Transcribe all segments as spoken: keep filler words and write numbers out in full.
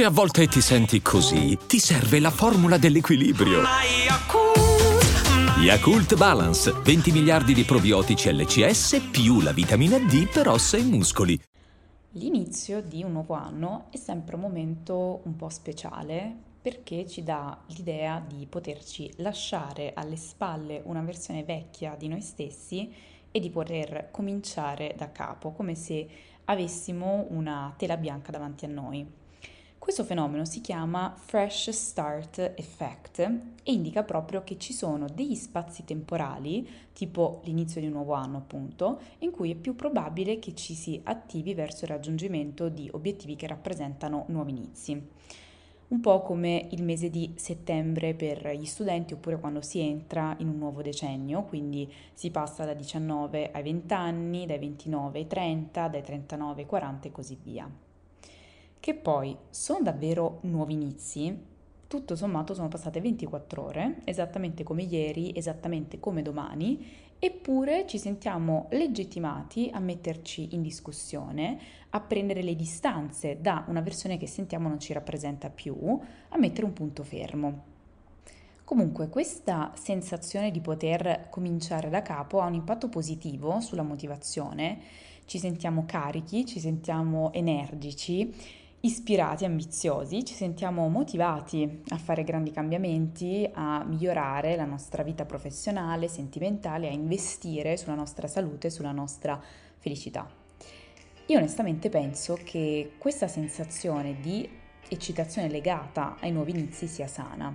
Se a volte ti senti così, ti serve la formula dell'equilibrio. Yakult Balance, venti miliardi di probiotici L C S più la vitamina D per ossa e muscoli. L'inizio di un nuovo anno è sempre un momento un po' speciale perché ci dà l'idea di poterci lasciare alle spalle una versione vecchia di noi stessi e di poter cominciare da capo, come se avessimo una tela bianca davanti a noi. Questo fenomeno si chiama Fresh Start Effect e indica proprio che ci sono degli spazi temporali, tipo l'inizio di un nuovo anno appunto, in cui è più probabile che ci si attivi verso il raggiungimento di obiettivi che rappresentano nuovi inizi. Un po' come il mese di settembre per gli studenti, oppure quando si entra in un nuovo decennio, quindi si passa da diciannove ai venti anni, dai ventinove ai trenta, dai trentanove ai quaranta e così via. Che poi sono davvero nuovi inizi, tutto sommato sono passate ventiquattro ore, esattamente come ieri, esattamente come domani, eppure ci sentiamo legittimati a metterci in discussione, a prendere le distanze da una versione che sentiamo non ci rappresenta più, a mettere un punto fermo. Comunque questa sensazione di poter cominciare da capo ha un impatto positivo sulla motivazione, ci sentiamo carichi, ci sentiamo energici, ispirati, ambiziosi, ci sentiamo motivati a fare grandi cambiamenti, a migliorare la nostra vita professionale, sentimentale, a investire sulla nostra salute, sulla nostra felicità. Io onestamente penso che questa sensazione di eccitazione legata ai nuovi inizi sia sana.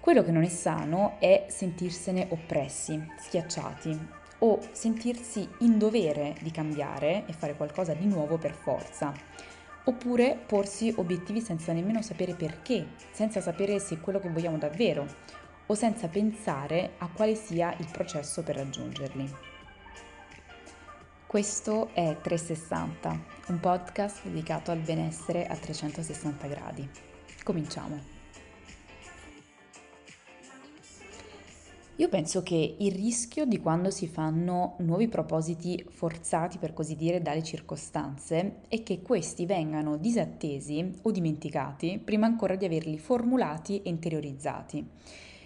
Quello che non è sano è sentirsene oppressi, schiacciati o sentirsi in dovere di cambiare e fare qualcosa di nuovo per forza, oppure porsi obiettivi senza nemmeno sapere perché, senza sapere se è quello che vogliamo davvero o senza pensare a quale sia il processo per raggiungerli. Questo è trecentosessanta, un podcast dedicato al benessere a trecentosessanta gradi. Cominciamo! Io penso che il rischio di quando si fanno nuovi propositi forzati, per così dire, dalle circostanze è che questi vengano disattesi o dimenticati prima ancora di averli formulati e interiorizzati.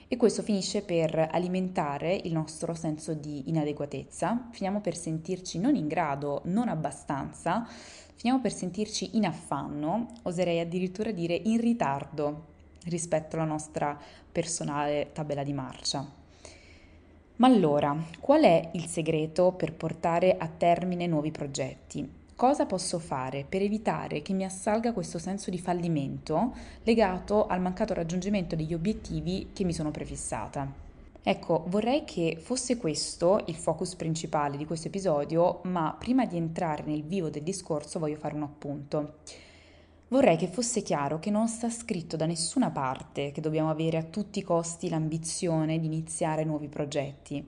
E questo finisce per alimentare il nostro senso di inadeguatezza, finiamo per sentirci non in grado, non abbastanza, finiamo per sentirci in affanno, oserei addirittura dire in ritardo rispetto alla nostra personale tabella di marcia. Ma allora, qual è il segreto per portare a termine nuovi progetti? Cosa posso fare per evitare che mi assalga questo senso di fallimento legato al mancato raggiungimento degli obiettivi che mi sono prefissata? Ecco, vorrei che fosse questo il focus principale di questo episodio, ma prima di entrare nel vivo del discorso voglio fare un appunto. Vorrei che fosse chiaro che non sta scritto da nessuna parte che dobbiamo avere a tutti i costi l'ambizione di iniziare nuovi progetti.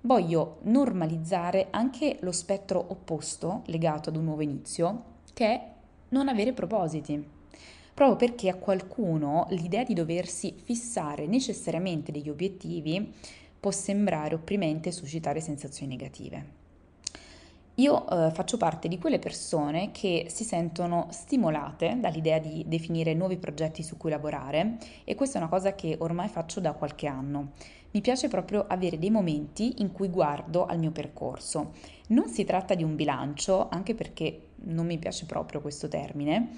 Voglio normalizzare anche lo spettro opposto legato ad un nuovo inizio, che è non avere propositi. Proprio perché a qualcuno l'idea di doversi fissare necessariamente degli obiettivi può sembrare opprimente e suscitare sensazioni negative. Io eh, faccio parte di quelle persone che si sentono stimolate dall'idea di definire nuovi progetti su cui lavorare e questa è una cosa che ormai faccio da qualche anno. Mi piace proprio avere dei momenti in cui guardo al mio percorso. Non si tratta di un bilancio, anche perché non mi piace proprio questo termine,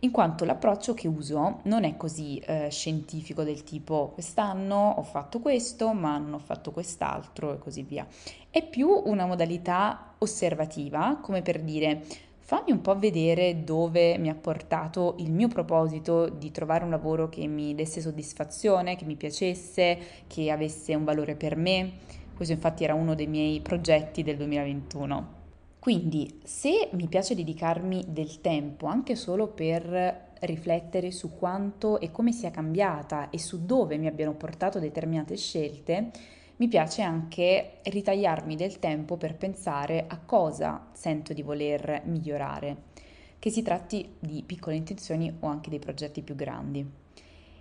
in quanto l'approccio che uso non è così eh, scientifico del tipo quest'anno ho fatto questo ma non ho fatto quest'altro e così via. È più una modalità osservativa, come per dire fammi un po' vedere dove mi ha portato il mio proposito di trovare un lavoro che mi desse soddisfazione, che mi piacesse, che avesse un valore per me. Questo infatti era uno dei miei progetti del duemilaventuno. Quindi, se mi piace dedicarmi del tempo anche solo per riflettere su quanto e come sia cambiata e su dove mi abbiano portato determinate scelte, mi piace anche ritagliarmi del tempo per pensare a cosa sento di voler migliorare, che si tratti di piccole intenzioni o anche dei progetti più grandi.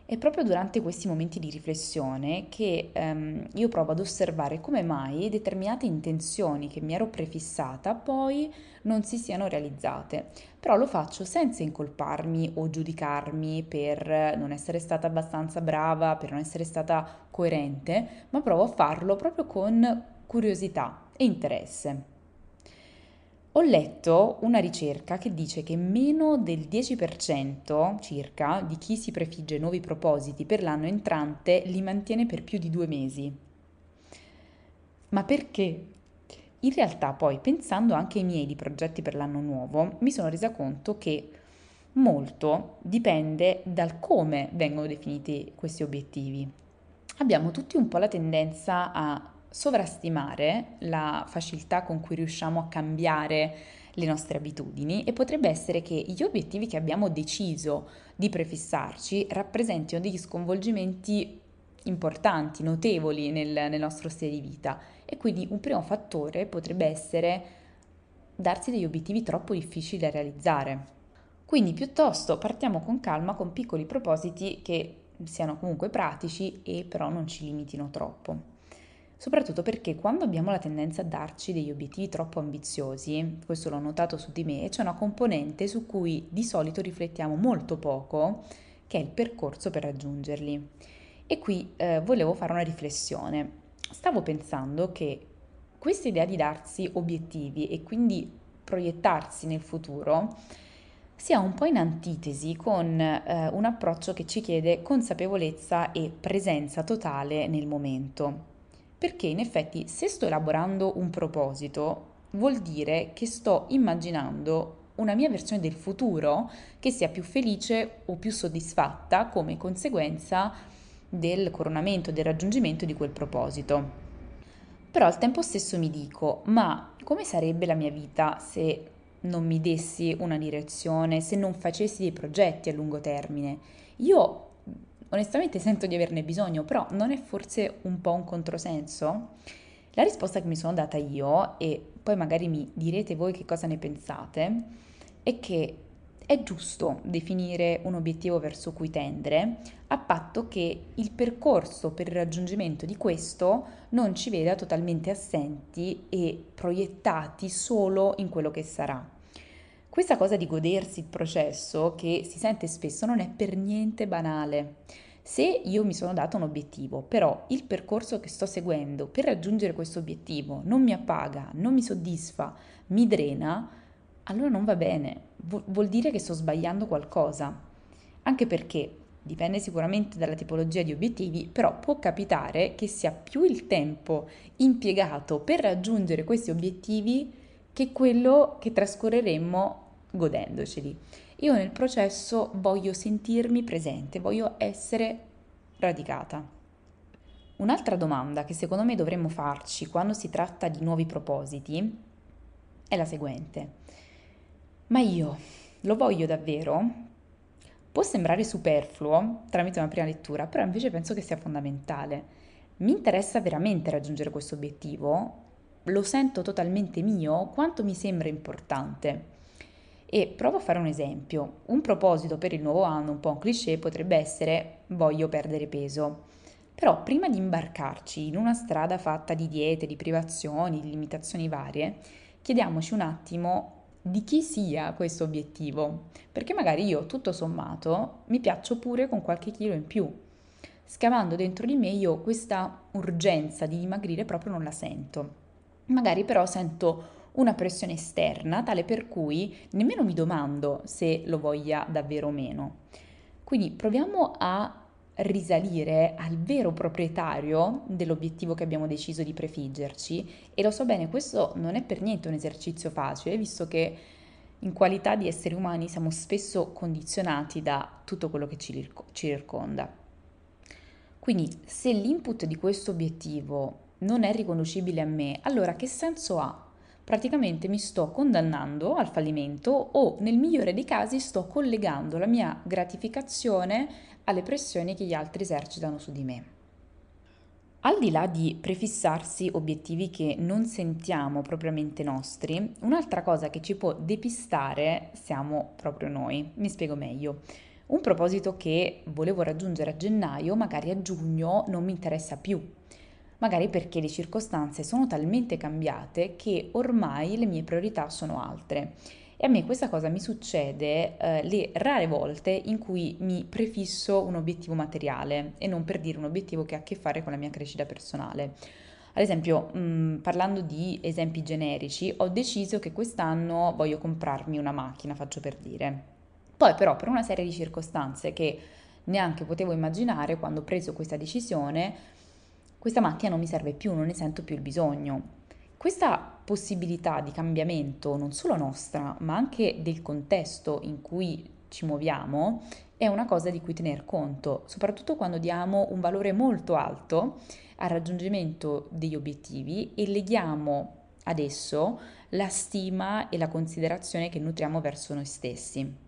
È proprio durante questi momenti di riflessione che ehm, io provo ad osservare come mai determinate intenzioni che mi ero prefissata poi non si siano realizzate, però lo faccio senza incolparmi o giudicarmi per non essere stata abbastanza brava, per non essere stata coerente, ma provo a farlo proprio con curiosità e interesse. Ho letto una ricerca che dice che meno del dieci per cento circa di chi si prefigge nuovi propositi per l'anno entrante li mantiene per più di due mesi. Ma perché? In realtà poi, pensando anche ai miei di progetti per l'anno nuovo, mi sono resa conto che molto dipende dal come vengono definiti questi obiettivi. Abbiamo tutti un po' la tendenza a sovrastimare la facilità con cui riusciamo a cambiare le nostre abitudini e potrebbe essere che gli obiettivi che abbiamo deciso di prefissarci rappresentino degli sconvolgimenti importanti, notevoli nel, nel nostro stile di vita, e quindi un primo fattore potrebbe essere darsi degli obiettivi troppo difficili da realizzare. Quindi piuttosto partiamo con calma con piccoli propositi che siano comunque pratici e però non ci limitino troppo. Soprattutto perché quando abbiamo la tendenza a darci degli obiettivi troppo ambiziosi, questo l'ho notato su di me, c'è una componente su cui di solito riflettiamo molto poco, che è il percorso per raggiungerli. E qui eh, volevo fare una riflessione. Stavo pensando che questa idea di darsi obiettivi e quindi proiettarsi nel futuro sia un po' in antitesi con eh, un approccio che ci chiede consapevolezza e presenza totale nel momento. Perché in effetti se sto elaborando un proposito vuol dire che sto immaginando una mia versione del futuro che sia più felice o più soddisfatta come conseguenza del coronamento, del raggiungimento di quel proposito. Però al tempo stesso mi dico, ma come sarebbe la mia vita se non mi dessi una direzione, se non facessi dei progetti a lungo termine? Io onestamente sento di averne bisogno, però non è forse un po' un controsenso? La risposta che mi sono data io, e poi magari mi direte voi che cosa ne pensate, è che è giusto definire un obiettivo verso cui tendere, a patto che il percorso per il raggiungimento di questo non ci veda totalmente assenti e proiettati solo in quello che sarà. Questa cosa di godersi il processo, che si sente spesso, non è per niente banale. Se io mi sono dato un obiettivo, però il percorso che sto seguendo per raggiungere questo obiettivo non mi appaga, non mi soddisfa, mi drena, allora non va bene. Vuol dire che sto sbagliando qualcosa. Anche perché dipende sicuramente dalla tipologia di obiettivi, però può capitare che sia più il tempo impiegato per raggiungere questi obiettivi che quello che trascorreremmo godendoceli. Io nel processo voglio sentirmi presente, voglio essere radicata. Un'altra domanda che secondo me dovremmo farci quando si tratta di nuovi propositi è la seguente: ma io lo voglio davvero? Può sembrare superfluo tramite una prima lettura, però invece penso che sia fondamentale. Mi interessa veramente raggiungere questo obiettivo? Lo sento totalmente mio? Quanto mi sembra importante? E provo a fare un esempio. Un proposito per il nuovo anno, un po' un cliché, potrebbe essere voglio perdere peso. Però prima di imbarcarci in una strada fatta di diete, di privazioni, di limitazioni varie, chiediamoci un attimo di chi sia questo obiettivo, perché magari io tutto sommato mi piaccio pure con qualche chilo in più. Scavando dentro di me io questa urgenza di dimagrire proprio non la sento. Magari però sento una pressione esterna tale per cui nemmeno mi domando se lo voglia davvero o meno. Quindi proviamo a risalire al vero proprietario dell'obiettivo che abbiamo deciso di prefiggerci, e lo so bene, questo non è per niente un esercizio facile, visto che in qualità di esseri umani siamo spesso condizionati da tutto quello che ci circonda. Quindi se l'input di questo obiettivo non è riconoscibile a me, allora che senso ha? Praticamente mi sto condannando al fallimento, o nel migliore dei casi sto collegando la mia gratificazione alle pressioni che gli altri esercitano su di me. Al di là di prefissarsi obiettivi che non sentiamo propriamente nostri, un'altra cosa che ci può depistare siamo proprio noi. Mi spiego meglio. Un proposito che volevo raggiungere a gennaio, magari a giugno non mi interessa più, magari perché le circostanze sono talmente cambiate che ormai le mie priorità sono altre. E a me questa cosa mi succede eh, le rare volte in cui mi prefisso un obiettivo materiale e non, per dire, un obiettivo che ha a che fare con la mia crescita personale. Ad esempio, mh, parlando di esempi generici, ho deciso che quest'anno voglio comprarmi una macchina, faccio per dire. Poi però, per una serie di circostanze che neanche potevo immaginare quando ho preso questa decisione, questa macchina non mi serve più, non ne sento più il bisogno. Questa possibilità di cambiamento, non solo nostra, ma anche del contesto in cui ci muoviamo, è una cosa di cui tener conto, soprattutto quando diamo un valore molto alto al raggiungimento degli obiettivi e leghiamo adesso la stima e la considerazione che nutriamo verso noi stessi.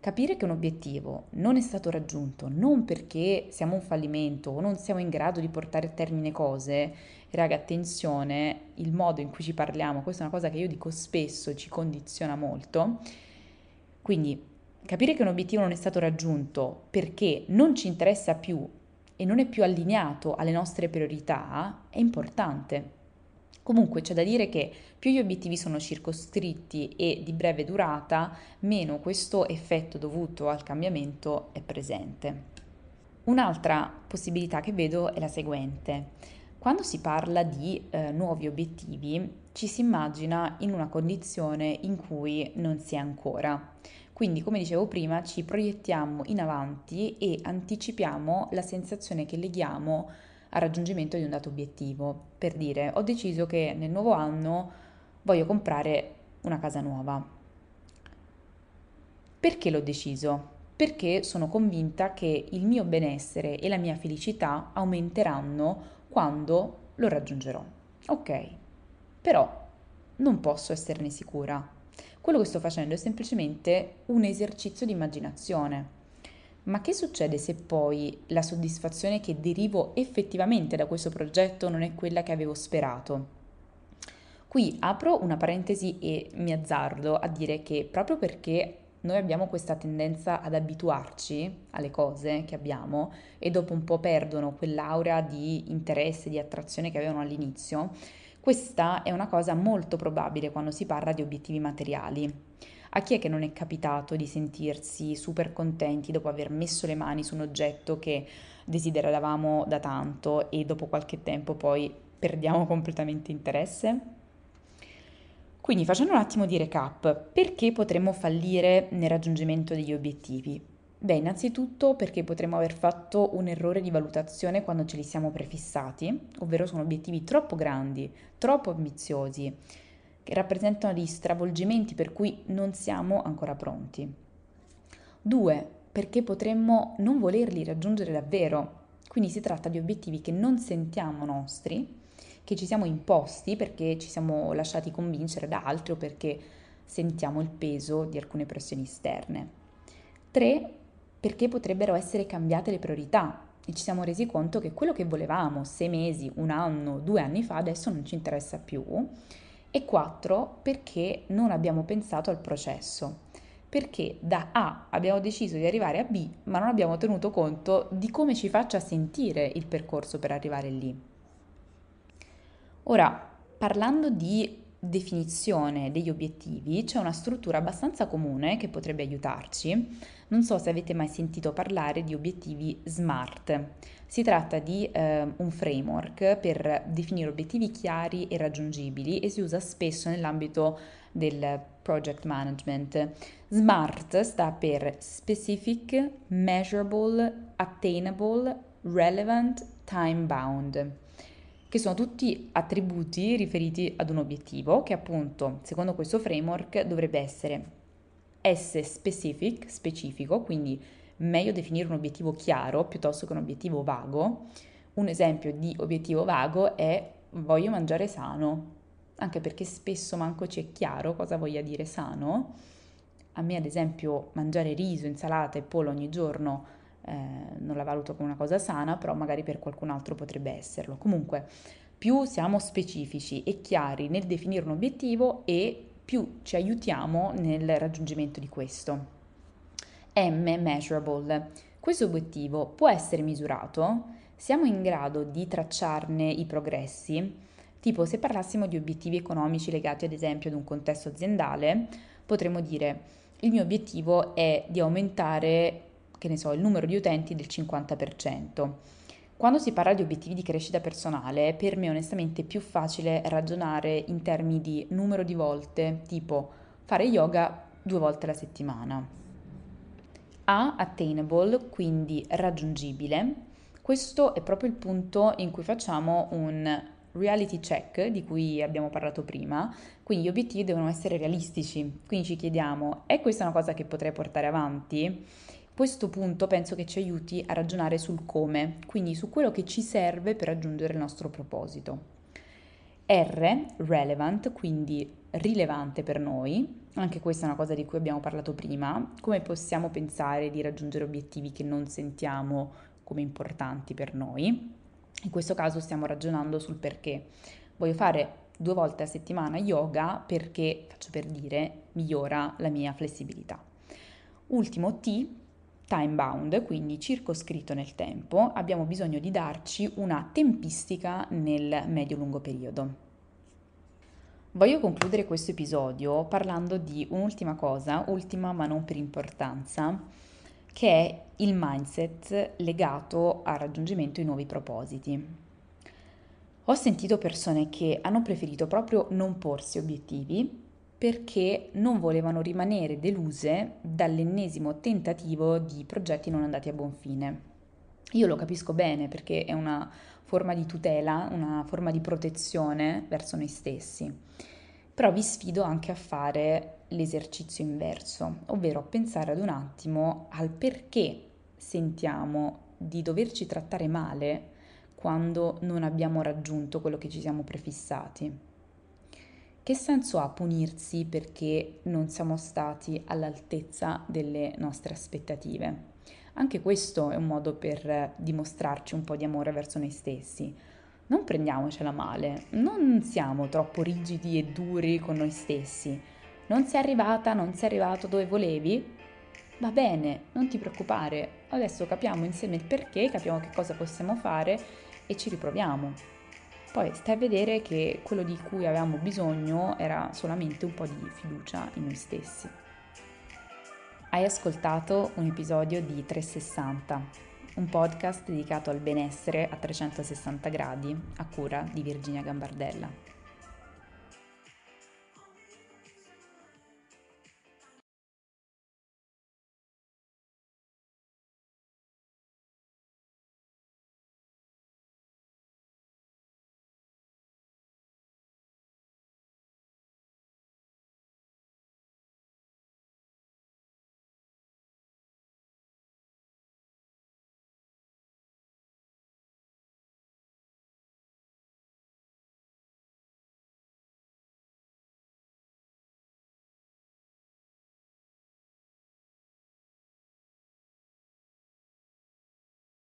Capire che un obiettivo non è stato raggiunto non perché siamo un fallimento o non siamo in grado di portare a termine cose, raga, attenzione, il modo in cui ci parliamo, questa è una cosa che io dico spesso, ci condiziona molto. Quindi capire che un obiettivo non è stato raggiunto perché non ci interessa più e non è più allineato alle nostre priorità è importante. Comunque c'è da dire che più gli obiettivi sono circoscritti e di breve durata, meno questo effetto dovuto al cambiamento è presente. Un'altra possibilità che vedo è la seguente. Quando si parla di eh, nuovi obiettivi, ci si immagina in una condizione in cui non si è ancora. Quindi, come dicevo prima, ci proiettiamo in avanti e anticipiamo la sensazione che leghiamo al raggiungimento di un dato obiettivo. Per dire, ho deciso che nel nuovo anno voglio comprare una casa nuova. Perché l'ho deciso? Perché sono convinta che il mio benessere e la mia felicità aumenteranno quando lo raggiungerò. Ok, però non posso esserne sicura. Quello che sto facendo è semplicemente un esercizio di immaginazione. Ma che succede se poi la soddisfazione che derivo effettivamente da questo progetto non è quella che avevo sperato? Qui apro una parentesi e mi azzardo a dire che proprio perché noi abbiamo questa tendenza ad abituarci alle cose che abbiamo e dopo un po' perdono quell'aura di interesse, di attrazione che avevano all'inizio, questa è una cosa molto probabile quando si parla di obiettivi materiali. A chi è che non è capitato di sentirsi super contenti dopo aver messo le mani su un oggetto che desideravamo da tanto e dopo qualche tempo poi perdiamo completamente interesse? Quindi, facendo un attimo di recap, perché potremmo fallire nel raggiungimento degli obiettivi? Beh, innanzitutto perché potremmo aver fatto un errore di valutazione quando ce li siamo prefissati, ovvero sono obiettivi troppo grandi, troppo ambiziosi, che rappresentano degli stravolgimenti per cui non siamo ancora pronti. Due, perché potremmo non volerli raggiungere davvero, quindi si tratta di obiettivi che non sentiamo nostri, che ci siamo imposti perché ci siamo lasciati convincere da altri o perché sentiamo il peso di alcune pressioni esterne. Tre, perché potrebbero essere cambiate le priorità e ci siamo resi conto che quello che volevamo sei mesi, un anno, due anni fa adesso non ci interessa più. E quattro, perché non abbiamo pensato al processo, perché da A abbiamo deciso di arrivare a B, ma non abbiamo tenuto conto di come ci faccia sentire il percorso per arrivare lì. Ora, parlando di definizione degli obiettivi, c'è una struttura abbastanza comune che potrebbe aiutarci. Non so se avete mai sentito parlare di obiettivi SMART. Si tratta di eh, un framework per definire obiettivi chiari e raggiungibili e si usa spesso nell'ambito del project management. SMART sta per Specific, Measurable, Attainable, Relevant, Time Bound, che sono tutti attributi riferiti ad un obiettivo che, appunto, secondo questo framework dovrebbe essere S specific, specifico, quindi meglio definire un obiettivo chiaro piuttosto che un obiettivo vago. Un esempio di obiettivo vago è voglio mangiare sano, anche perché spesso manco ci è chiaro cosa voglia dire sano. A me, ad esempio, mangiare riso, insalata e pollo ogni giorno Eh, non la valuto come una cosa sana, però magari per qualcun altro potrebbe esserlo. Comunque, più siamo specifici e chiari nel definire un obiettivo e più ci aiutiamo nel raggiungimento di questo. M measurable. Questo obiettivo può essere misurato? Siamo in grado di tracciarne i progressi? Tipo, se parlassimo di obiettivi economici legati ad esempio ad un contesto aziendale, potremmo dire: il mio obiettivo è di aumentare, che ne so, il numero di utenti del cinquanta per cento. Quando si parla di obiettivi di crescita personale, per me onestamente è più facile ragionare in termini di numero di volte, tipo fare yoga due volte alla settimana. A, attainable, quindi raggiungibile. Questo è proprio il punto in cui facciamo un reality check di cui abbiamo parlato prima, quindi gli obiettivi devono essere realistici, quindi ci chiediamo: è questa una cosa che potrei portare avanti? Questo punto penso che ci aiuti a ragionare sul come, quindi su quello che ci serve per raggiungere il nostro proposito. R, relevant, quindi rilevante per noi, anche questa è una cosa di cui abbiamo parlato prima. Come possiamo pensare di raggiungere obiettivi che non sentiamo come importanti per noi? In questo caso stiamo ragionando sul perché. Voglio fare due volte a settimana yoga perché, faccio per dire, migliora la mia flessibilità. Ultimo T, time bound, quindi circoscritto nel tempo, abbiamo bisogno di darci una tempistica nel medio-lungo periodo. Voglio concludere questo episodio parlando di un'ultima cosa, ultima ma non per importanza, che è il mindset legato al raggiungimento di nuovi propositi. Ho sentito persone che hanno preferito proprio non porsi obiettivi, perché non volevano rimanere deluse dall'ennesimo tentativo di progetti non andati a buon fine. Io lo capisco bene, perché è una forma di tutela, una forma di protezione verso noi stessi. Però vi sfido anche a fare l'esercizio inverso, ovvero a pensare ad un attimo al perché sentiamo di doverci trattare male quando non abbiamo raggiunto quello che ci siamo prefissati. Che senso ha punirsi perché non siamo stati all'altezza delle nostre aspettative? Anche questo è un modo per dimostrarci un po' di amore verso noi stessi. Non prendiamocela male, non siamo troppo rigidi e duri con noi stessi. Non sei arrivata, non sei arrivato dove volevi? Va bene, non ti preoccupare, adesso capiamo insieme il perché, capiamo che cosa possiamo fare e ci riproviamo. Poi stai a vedere che quello di cui avevamo bisogno era solamente un po' di fiducia in noi stessi. Hai ascoltato un episodio di trecentosessanta, un podcast dedicato al benessere a trecentosessanta gradi, a cura di Virginia Gambardella.